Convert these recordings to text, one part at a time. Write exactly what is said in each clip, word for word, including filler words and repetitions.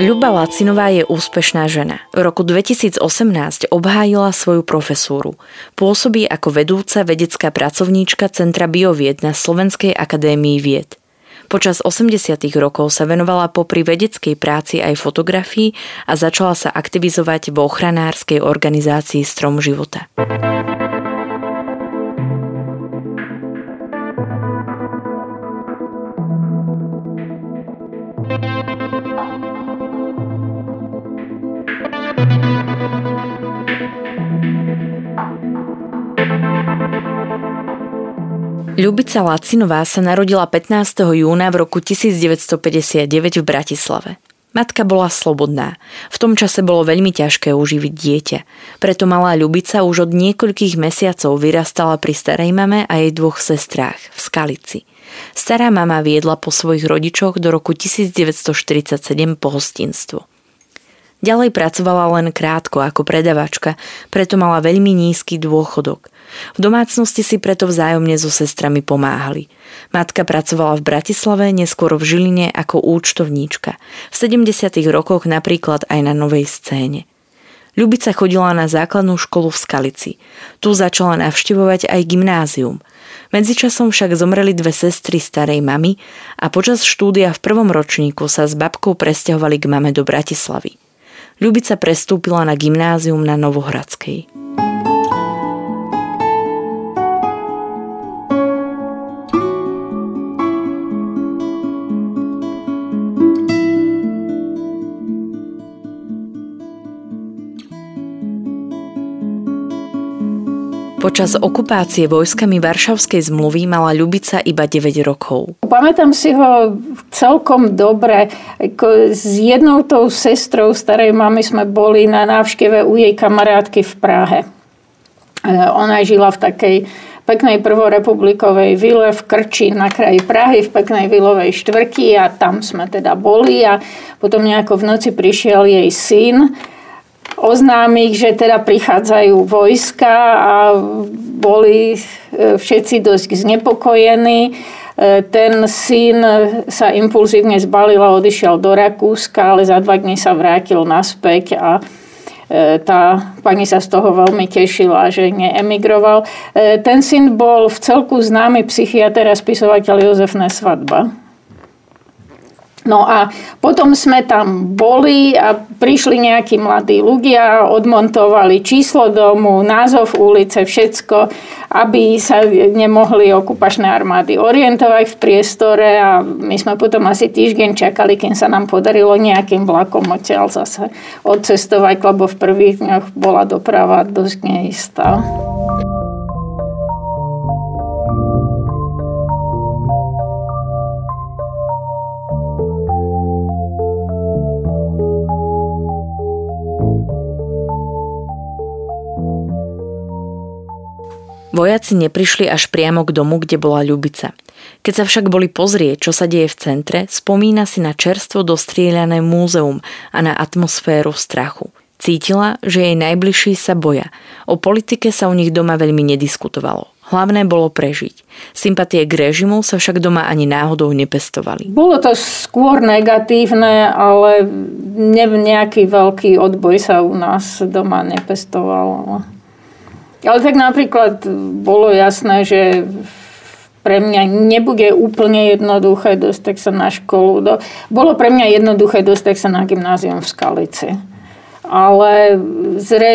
Ľubica Lacinová je úspešná žena. V roku dvetisícosemnásť obhájila svoju profesúru. Pôsobí ako vedúca vedecká pracovníčka Centra biovied na Slovenskej akadémii vied. Počas osemdesiatych rokov sa venovala popri vedeckej práci aj fotografii a začala sa aktivizovať vo ochranárskej organizácii Strom života. Ľubica Lacinová sa narodila pätnásteho júna v roku devätnásťstopäťdesiatdeväť v Bratislave. Matka bola slobodná. V tom čase bolo veľmi ťažké uživiť dieťa. Preto malá Ľubica už od niekoľkých mesiacov vyrastala pri starej mame a jej dvoch sestrách v Skalici. Stará mama viedla po svojich rodičoch do roku devätnásťstoštyridsaťsedem pohostinstvo. Ďalej pracovala len krátko ako predavačka, preto mala veľmi nízky dôchodok. V domácnosti si preto vzájomne so sestrami pomáhali. Matka pracovala v Bratislave, neskôr v Žiline ako účtovníčka. V sedemdesiatych rokoch napríklad aj na Novej scéne. Ľubica chodila na základnú školu v Skalici. Tu začala navštevovať aj gymnázium. Medzičasom však zomreli dve sestry starej mamy a počas štúdia v prvom ročníku sa s babkou presťahovali k mame do Bratislavy. Ľubica prestúpila na gymnázium na Novohradskej. Počas okupácie vojskami Varšavskej zmluvy mala Ľubica iba deväť rokov. Pamätám si ho celkom dobre. S jednou tou sestrou starej mamy sme boli na návšteve u jej kamarátky v Prahe. Ona žila v takej peknej prvorepublikovej vile v Krčín na kraji Prahy, v peknej vilovej štvrti a tam sme teda boli a potom nejako v noci prišiel jej syn oznámiť, že teda prichádzajú vojska a boli všetci dosť znepokojení. Ten syn sa impulzívne zbalil a odišiel do Rakúska, ale za dva dní sa vrátil naspäť a tá pani sa z toho veľmi tešila, že neemigroval. Ten syn bol v celku známy psychiater a spisovateľ Jozef Nesvadba. No a potom sme tam boli a prišli nejakí mladí ľudia, odmontovali číslo domu, názov ulice, všetko, aby sa nemohli okupačné armády orientovať v priestore a my sme potom asi týždeň čakali, kým sa nám podarilo nejakým vlakom odtiaľ zase odcestovať, lebo v prvých dňoch bola doprava dosť neistá. Vojaci neprišli až priamo k domu, kde bola Ľubica. Keď sa však boli pozrieť, čo sa deje v centre, spomína si na čerstvo dostrieľané múzeum a na atmosféru strachu. Cítila, že jej najbližší sa boja. O politike sa u nich doma veľmi nediskutovalo. Hlavné bolo prežiť. Sympatie k režimu sa však doma ani náhodou nepestovali. Bolo to skôr negatívne, ale nejaký veľký odboj sa u nás doma nepestoval. Ale tak napríklad bolo jasné, že pre mňa nebude úplne jednoduché dostať sa na školu. Bolo pre mňa jednoduché dostať sa na gymnázium v Skalici. Ale zre,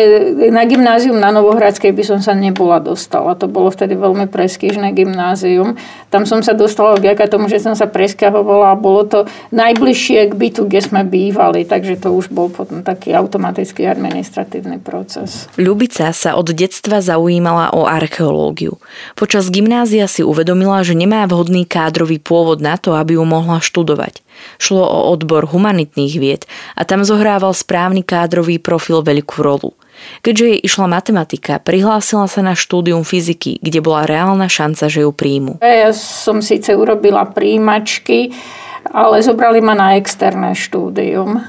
na gymnázium na Novohradskej by som sa nebola dostala. To bolo vtedy veľmi prestížne gymnázium. Tam som sa dostala vďaka tomu, že som sa preskahovala a bolo to najbližšie k bytu, kde sme bývali. Takže to už bol potom taký automatický administratívny proces. Ľubica sa od detstva zaujímala o archeológiu. Počas gymnázia si uvedomila, že nemá vhodný kádrový pôvod na to, aby ju mohla študovať. Šlo o odbor humanitných vied a tam zohrával správny kádrový profil veľkú rolu. Keďže jej išla matematika, prihlásila sa na štúdium fyziky, kde bola reálna šanca, že ju príjmu. Ja som síce urobila príjmačky, ale zobrali ma na externé štúdium.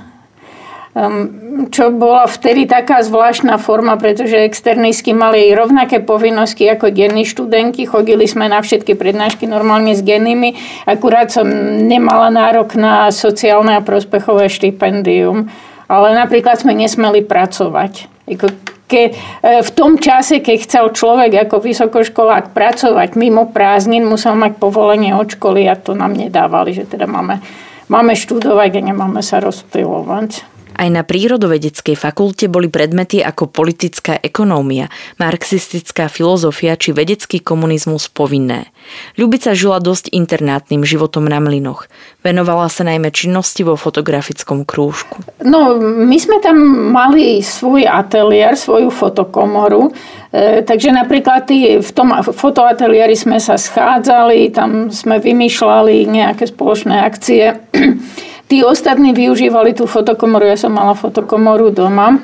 Čo bola vtedy taká zvláštna forma, pretože externistky mali rovnaké povinnosti ako denní študenti. Chodili sme na všetky prednášky normálne s gennými, akurát som nemala nárok na sociálne a prospechové štipendium. Ale napríklad sme nesmeli pracovať. Ke, v tom čase, keď chcel človek ako vysokoškolák pracovať mimo prázdnin, musel mať povolenie od školy a to nám nedávali, že teda máme, máme študovať a nemáme sa rozptylovať. Aj na prírodovedeckej fakulte boli predmety ako politická ekonómia, marxistická filozofia či vedecký komunizmus povinné. Ľubica žila dosť internátnym životom na mlynoch. Venovala sa najmä činnosti vo fotografickom krúžku. No, my sme tam mali svoj ateliér, svoju fotokomoru, e, takže napríklad v tom fotoateliéri sme sa schádzali, tam sme vymýšľali nejaké spoločné akcie. Tí ostatní využívali tú fotokomoru, ja som mala fotokomoru doma.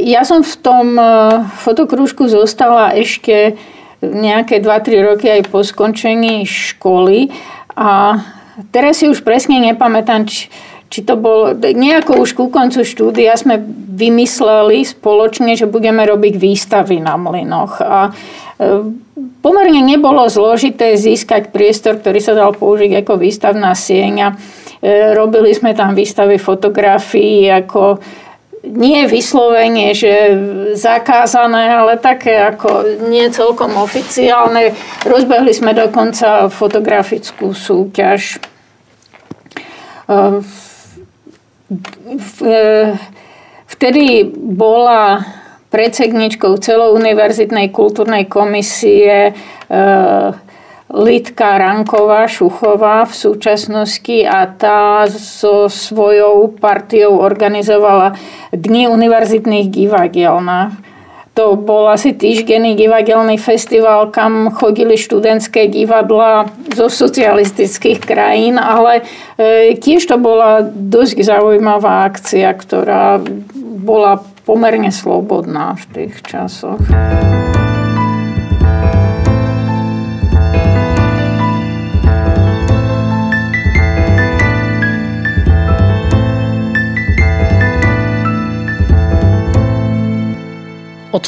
Ja som v tom fotokrúžku zostala ešte nejaké dva tri roky aj po skončení školy a teraz si už presne nepamätám, či, či to bolo, nejako už ku koncu štúdia sme vymysleli spoločne, že budeme robiť výstavy na mlynoch a pomerne nebolo zložité získať priestor, ktorý sa dal použiť ako výstavná sieň. Robili sme tam výstavy fotografií, ako nie vyslovene, že zakázané, ale také ako nie celkom oficiálne. Rozbehli sme dokonca fotografickú súťaž. Vtedy bola predsedničkou celouniverzitnej kultúrnej komisie e, Lidka Ranková, Šuchová v súčasnosti a tá so svojou partiou organizovala Dni univerzitných divadiel. To bol asi týždenný divadelný festival, kam chodili študentské divadlá zo socialistických krajín, ale e, tiež to bola dosť zaujímavá akcia, ktorá bola pomerne slobodná v tých časoch. Od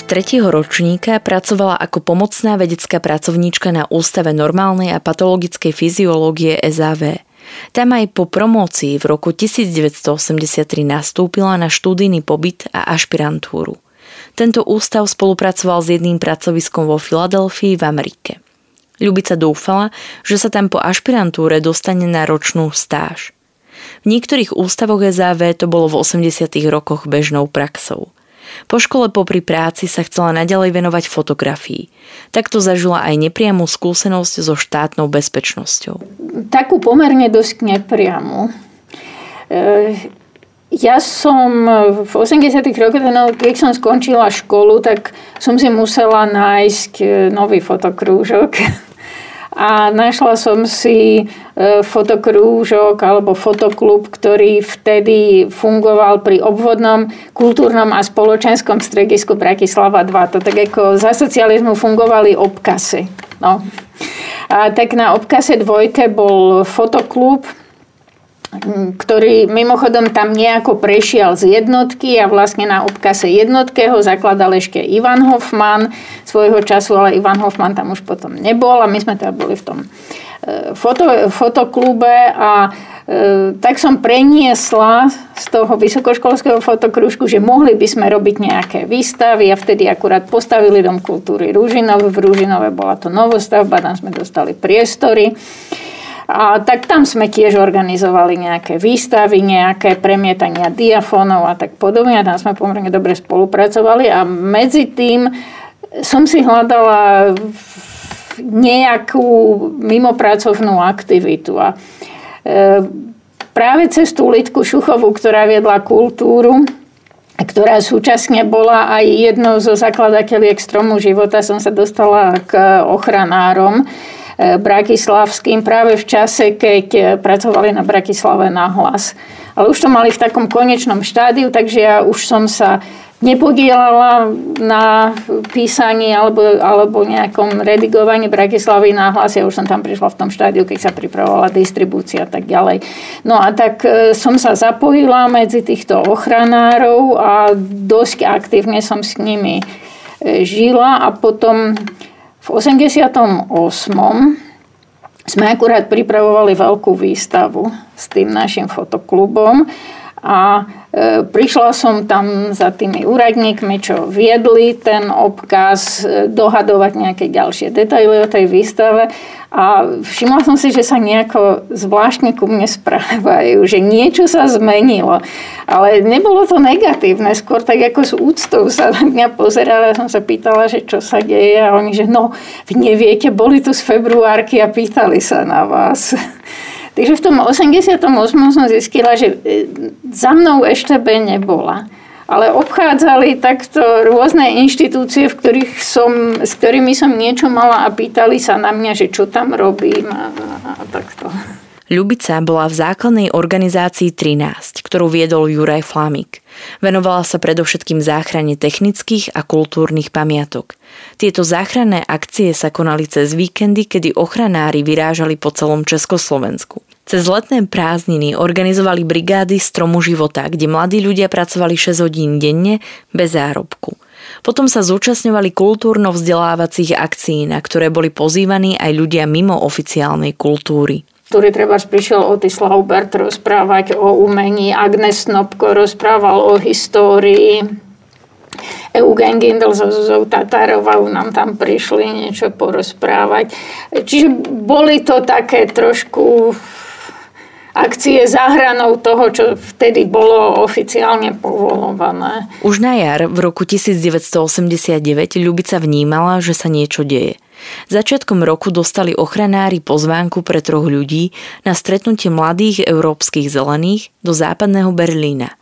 tretieho ročníka pracovala ako pomocná vedecká pracovníčka na Ústave normálnej a patologickej fyziológie es á vé. Tam aj po promócii v roku devätnásťstoosemdesiattri nastúpila na študijný pobyt a ašpirantúru. Tento ústav spolupracoval s jedným pracoviskom vo Filadelfii v Amerike. Ľubica dúfala, že sa tam po ašpirantúre dostane na ročnú stáž. V niektorých ústavoch es á vé to bolo v osemdesiatych rokoch bežnou praxou. Po škole popri práci sa chcela naďalej venovať fotografii. Takto zažila aj nepriamu skúsenosť so štátnou bezpečnosťou. Takú pomerne dosť nepriamu. Ja som v osemdesiatych rokoch, keď som skončila školu, tak som si musela nájsť nový fotokrúžok. A našla som si fotokrúžok alebo fotoklub, ktorý vtedy fungoval pri obvodnom kultúrnom a spoločenskom stredisku Bratislava dva. To tak ako za socializmu fungovali obkasy. No. A tak na obkase dvojke bol fotoklub, ktorý mimochodom tam nejako prešiel z jednotky a vlastne na obkase jednotke ho zakladal ešte Ivan Hofman svojho času, ale Ivan Hofman tam už potom nebol a my sme teda boli v tom foto, fotoklube a e, tak som preniesla z toho vysokoškolského fotokružku, že mohli by sme robiť nejaké výstavy a vtedy akurát postavili Dom kultúry Rúžinov, v Rúžinove bola to novostavba, tam sme dostali priestory. A tak tam sme tiež organizovali nejaké výstavy, nejaké premietania diafónov a tak podobne. Tam sme pomerne dobre spolupracovali a medzi tým som si hľadala nejakú mimopracovnú aktivitu. A práve cez tú Lidku Šuchovú, ktorá viedla kultúru, ktorá súčasne bola aj jednou zo zakladateľiek Stromu života, som sa dostala k ochranárom bratislavským práve v čase, keď pracovali na Bratislave na hlas. Ale už to mali v takom konečnom štádiu, takže ja už som sa nepodielala na písaní alebo, alebo nejakom redigovaní Bratislavy na hlas. Ja už som tam prišla v tom štádiu, keď sa pripravovala distribúcia a tak ďalej. No a tak som sa zapojila medzi týchto ochranárov a dosť aktívne som s nimi žila a potom v osemdesiatom ôsmom sme akurát pripravovali veľkú výstavu s tým našim fotoklubom a e, prišla som tam za tými úradníkmi, čo viedli ten obkaz, dohadovať nejaké ďalšie detaily o tej výstave a všimla som si, že sa nejako zvláštne ku mne správajú, že niečo sa zmenilo. Ale nebolo to negatívne, skôr tak ako s úctou sa na mňa pozerala, ja som sa pýtala, že čo sa deje a oni, že no, vy neviete, boli tu z februárky a pýtali sa na vás. Takže v tom osemdesiatom ôsmom som zistila, že za mnou eštébe nebola. Ale obchádzali takto rôzne inštitúcie, v ktorých som, s ktorými som niečo mala a pýtali sa na mňa, že čo tam robím a, a, a takto. Ľubica bola v základnej organizácii trinásť, ktorú viedol Juraj Flamik. Venovala sa predovšetkým záchrane technických a kultúrnych pamiatok. Tieto záchranné akcie sa konali cez víkendy, kedy ochranári vyrážali po celom Československu. Cez letné prázdniny organizovali brigády Stromu života, kde mladí ľudia pracovali šesť hodín denne bez zárobku. Potom sa zúčastňovali kultúrno-vzdelávacích akcií, na ktoré boli pozývaní aj ľudia mimo oficiálnej kultúry. Ktorý treba prišiel Otis Laubert rozprávať o umení, Agnes Nopko rozprával o histórii, Eugen Gindl so Zuzou Tatarovou nám tam prišli niečo porozprávať. Čiže boli to také trošku akcie za hranou toho, čo vtedy bolo oficiálne povoľované. Už na jar v roku devätnásťstoosemdesiatdeväť Ľubica vnímala, že sa niečo deje. Začiatkom roku dostali ochranári pozvánku pre troch ľudí na stretnutie mladých európskych zelených do západného Berlína.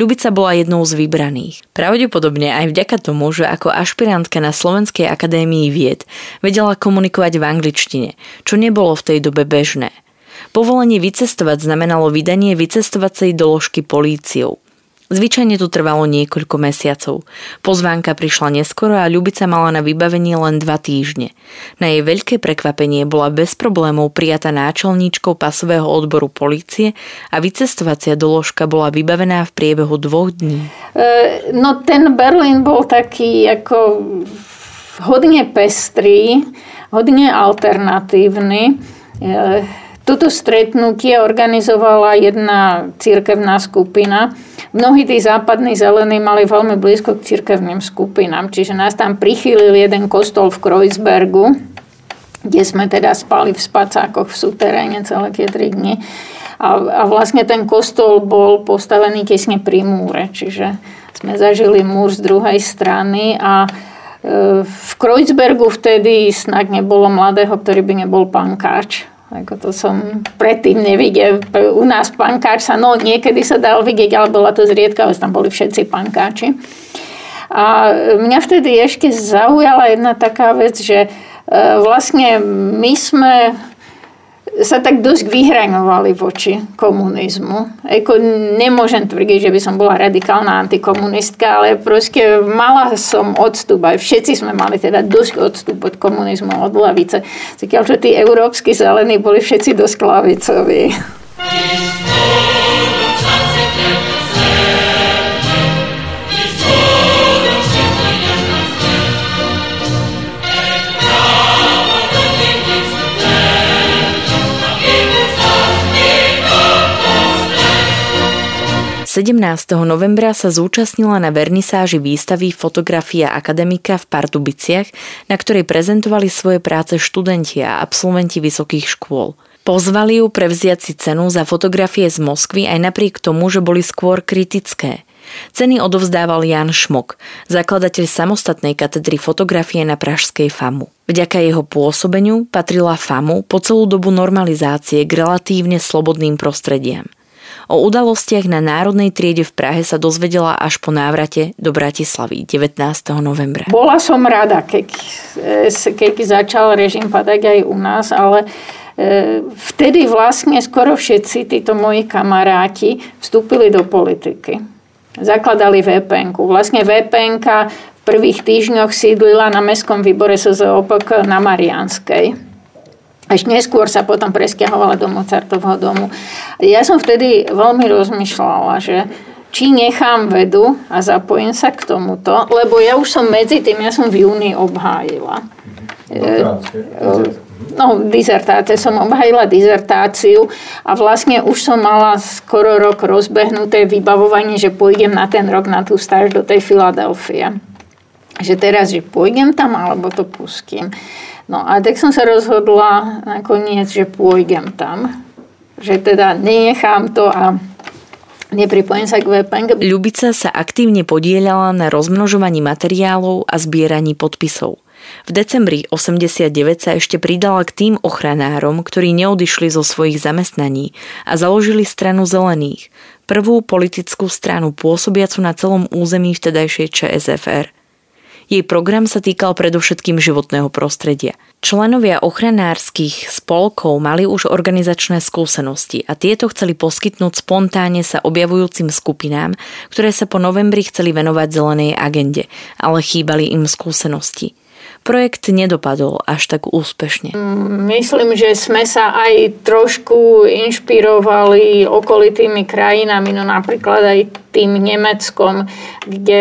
Ľubica bola jednou z vybraných. Pravdepodobne aj vďaka tomu, že ako ašpirantka na Slovenskej akadémii vied vedela komunikovať v angličtine, čo nebolo v tej dobe bežné. Povolenie vycestovať znamenalo vydanie vycestovacej doložky políciou. Zvyčajne to trvalo niekoľko mesiacov. Pozvánka prišla neskoro a Ľubica mala na vybavenie len dva týždne. Na jej veľké prekvapenie bola bez problémov prijatá náčelníčkou pasového odboru polície a vycestovacia doložka bola vybavená v priebehu dvoch dní. E, no ten Berlín bol taký ako hodne pestrý, hodne alternatívny. E, Toto stretnutie organizovala jedna cirkevná skupina. Mnohí tí západní zelení mali veľmi blízko k cirkevným skupinám, čiže nás tam prichýlil jeden kostol v Kreuzbergu, kde sme teda spali v spacákoch v suteréne celé tie tri dni. A, a vlastne ten kostol bol postavený tesne pri múre, čiže sme zažili múr z druhej strany a e, v Kreuzbergu vtedy snad nebolo mladého, ktorý by nebol pankáč. Ako to som predtým nevidel. U nás pankáč sa, no niekedy sa dal vidieť, ale bola to zriedkavosť, tam boli všetci pankáči. A mňa vtedy ešte zaujala jedna taká vec, že vlastne my sme sa tak dosť vyhraňovali voči komunizmu. Eko, nemôžem tvrdiť, že by som bola radikálna antikomunistka, ale proste mala som odstup, aj všetci sme mali teda dosť odstup od komunizmu, od lavice. Zatiaľ, že tí európsky zelení boli všetci dosť lavicoví. sedemnásteho novembra sa zúčastnila na vernisáži výstavy Fotografia akademika v Pardubiciach, na ktorej prezentovali svoje práce študenti a absolventi vysokých škôl. Pozvali ju prevziať si cenu za fotografie z Moskvy aj napriek tomu, že boli skôr kritické. Ceny odovzdával Ján Šmok, zakladateľ samostatnej katedry fotografie na pražskej FAMU. Vďaka jeho pôsobeniu patrila FAMU po celú dobu normalizácie k relatívne slobodným prostrediam. O udalostiach na Národnej triede v Prahe sa dozvedela až po návrate do Bratislavy devätnásteho novembra. Bola som rada, keď, keď začal režim padať aj u nás, ale vtedy vlastne skoro všetci títo moji kamaráti vstúpili do politiky. Zakladali vé pé enku. Vlastne vé pé enka v prvých týždňoch sídlila na mestskom výbore es zet o pé ká na Mariánskej. Až neskôr sa potom presťahovala do Mozartovho domu. Ja som vtedy veľmi rozmýšľala, že či nechám vedu a zapojím sa k tomuto, lebo ja už som medzi tým, ja som v júni obhájila. No, dizertácie. Som obhájila dizertáciu a vlastne už som mala skoro rok rozbehnuté vybavovanie, že pôjdem na ten rok na tú stáž do tej Filadelfie. Že teraz, že pôjdem tam, alebo to pustím. No a tak som sa rozhodla nakoniec, že pôjdem tam. Že teda nenechám to a nepripojím sa k vé pé en. Ľubica sa aktívne podieľala na rozmnožovaní materiálov a zbieraní podpisov. V decembri osemdesiatdeväť sa ešte pridala k tým ochranárom, ktorí neodišli zo svojich zamestnaní a založili stranu zelených, prvú politickú stranu pôsobiacu na celom území vtedajšej ČSFR. Jej program sa týkal predovšetkým životného prostredia. Členovia ochranárskych spolkov mali už organizačné skúsenosti a tieto chceli poskytnúť spontánne sa objavujúcim skupinám, ktoré sa po novembri chceli venovať zelenej agende, ale chýbali im skúsenosti. Projekt nedopadol až tak úspešne. Myslím, že sme sa aj trošku inšpirovali okolitými krajinami, no napríklad aj tým Nemeckom, kde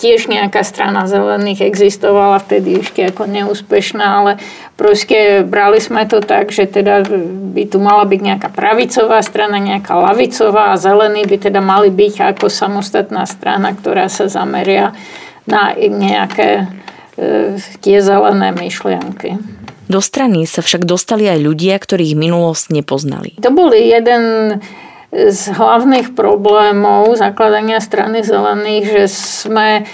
tiež nejaká strana zelených existovala vtedy ešte ako neúspešná, ale proste brali sme to tak, že teda by tu mala byť nejaká pravicová strana, nejaká ľavicová a zelení by teda mali byť ako samostatná strana, ktorá sa zameria na nejaké tie zelené myšlienky. Do strany sa však dostali aj ľudia, ktorých minulosť nepoznali. To bol jeden z hlavných problémov zakladania strany zelených, že sme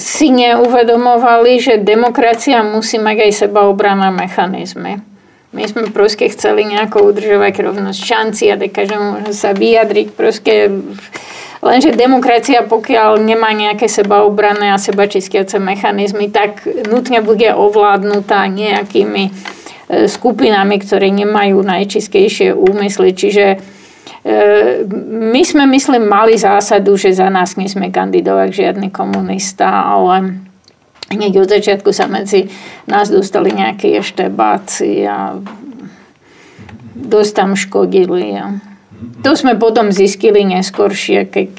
si neuvedomovali, že demokracia musí mať aj sebaobranné mechanizmy. My sme proste chceli nejako udržovať rovnosť šanci a každému môže sa vyjadriť proste. Lenže demokracia, pokiaľ nemá nejaké sebaobranné a sebačistiace mechanizmy, tak nutne bude ovládnutá nejakými skupinami, ktoré nemajú najčistejšie úmysly. Čiže my sme, myslím, mali zásadu, že za nás nesmie kandidovať žiadny komunista, ale hneď od začiatku sa medzi nás dostali nejakí eštebáci a dosť tam škodili. To sme potom zistili neskôršie, keď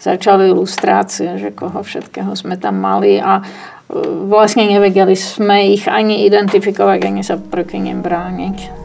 začali ilustrácie, že koho všetkého sme tam mali a vlastne nevedeli sme ich ani identifikovať, ani sa proti nim brániť.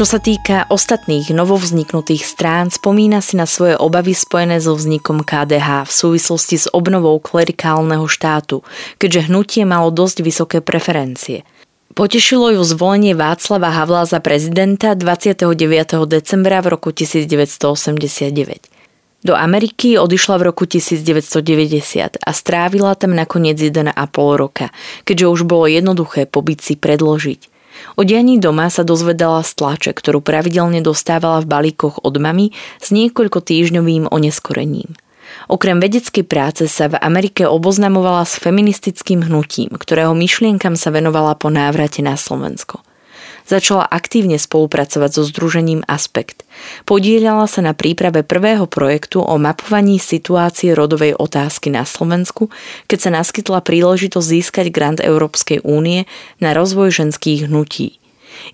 Čo sa týka ostatných novovzniknutých strán, spomína si na svoje obavy spojené so vznikom ká dé há v súvislosti s obnovou klerikálneho štátu, keďže hnutie malo dosť vysoké preferencie. Potešilo ju zvolenie Václava Havla za prezidenta dvadsiateho deviateho decembra v roku devätnásťstoosemdesiatdeväť. Do Ameriky odišla v roku devätnásťstodeväťdesiat a strávila tam nakoniec jeden a pol roka, keďže už bolo jednoduché pobyt si predložiť. O dianí doma sa dozvedala z tlače, ktorú pravidelne dostávala v balíkoch od mamy s niekoľko týždňovým oneskorením. Okrem vedeckej práce sa v Amerike oboznamovala s feministickým hnutím, ktorého myšlienkam sa venovala po návrate na Slovensko. Začala aktívne spolupracovať so združením Aspekt. Podieľala sa na príprave prvého projektu o mapovaní situácie rodovej otázky na Slovensku, keď sa naskytla príležitosť získať grant Európskej únie na rozvoj ženských hnutí.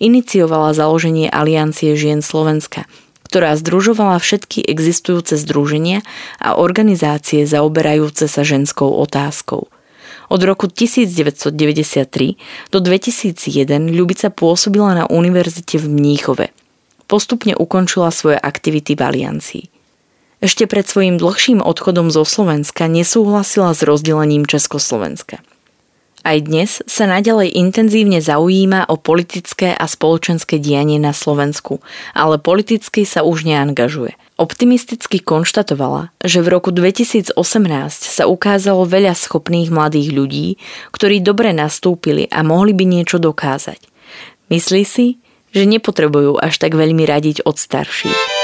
Iniciovala založenie Aliancie žien Slovenska, ktorá združovala všetky existujúce združenia a organizácie zaoberajúce sa ženskou otázkou. Od roku devätnásťstodeväťdesiattri do dvetisícjeden Ľubica pôsobila na univerzite v Mníchove. Postupne ukončila svoje aktivity v Aliancii. Ešte pred svojím dlhším odchodom zo Slovenska nesúhlasila s rozdelením Československa. Aj dnes sa naďalej intenzívne zaujíma o politické a spoločenské dianie na Slovensku, ale politicky sa už neangažuje. Optimisticky konštatovala, že v roku dvetisícosemnásť sa ukázalo veľa schopných mladých ľudí, ktorí dobre nastúpili a mohli by niečo dokázať. Myslí si, že nepotrebujú až tak veľmi radiť od starších.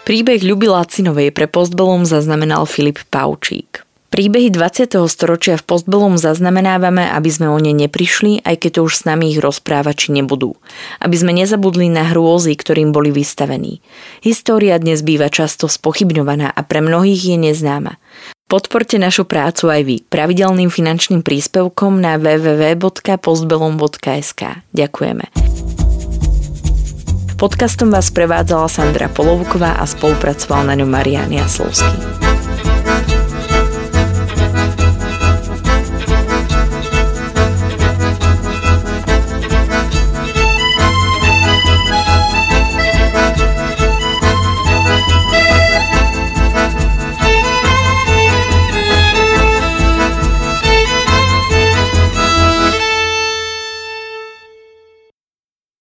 Príbeh Ľuby Lacinovej pre Postbellum zaznamenal Filip Paučík. Príbehy dvadsiateho storočia v Postbellum zaznamenávame, aby sme o ne neprišli, aj keď už s nami ich rozprávači nebudú. Aby sme nezabudli na hrôzy, ktorým boli vystavení. História dnes býva často spochybňovaná a pre mnohých je neznáma. Podporte našu prácu aj vy pravidelným finančným príspevkom na w w w bodka postbellum bodka s k. Ďakujeme. Podcastom vás prevádzala Sandra Polovková a spolupracoval na ňom Marián Jaslovský.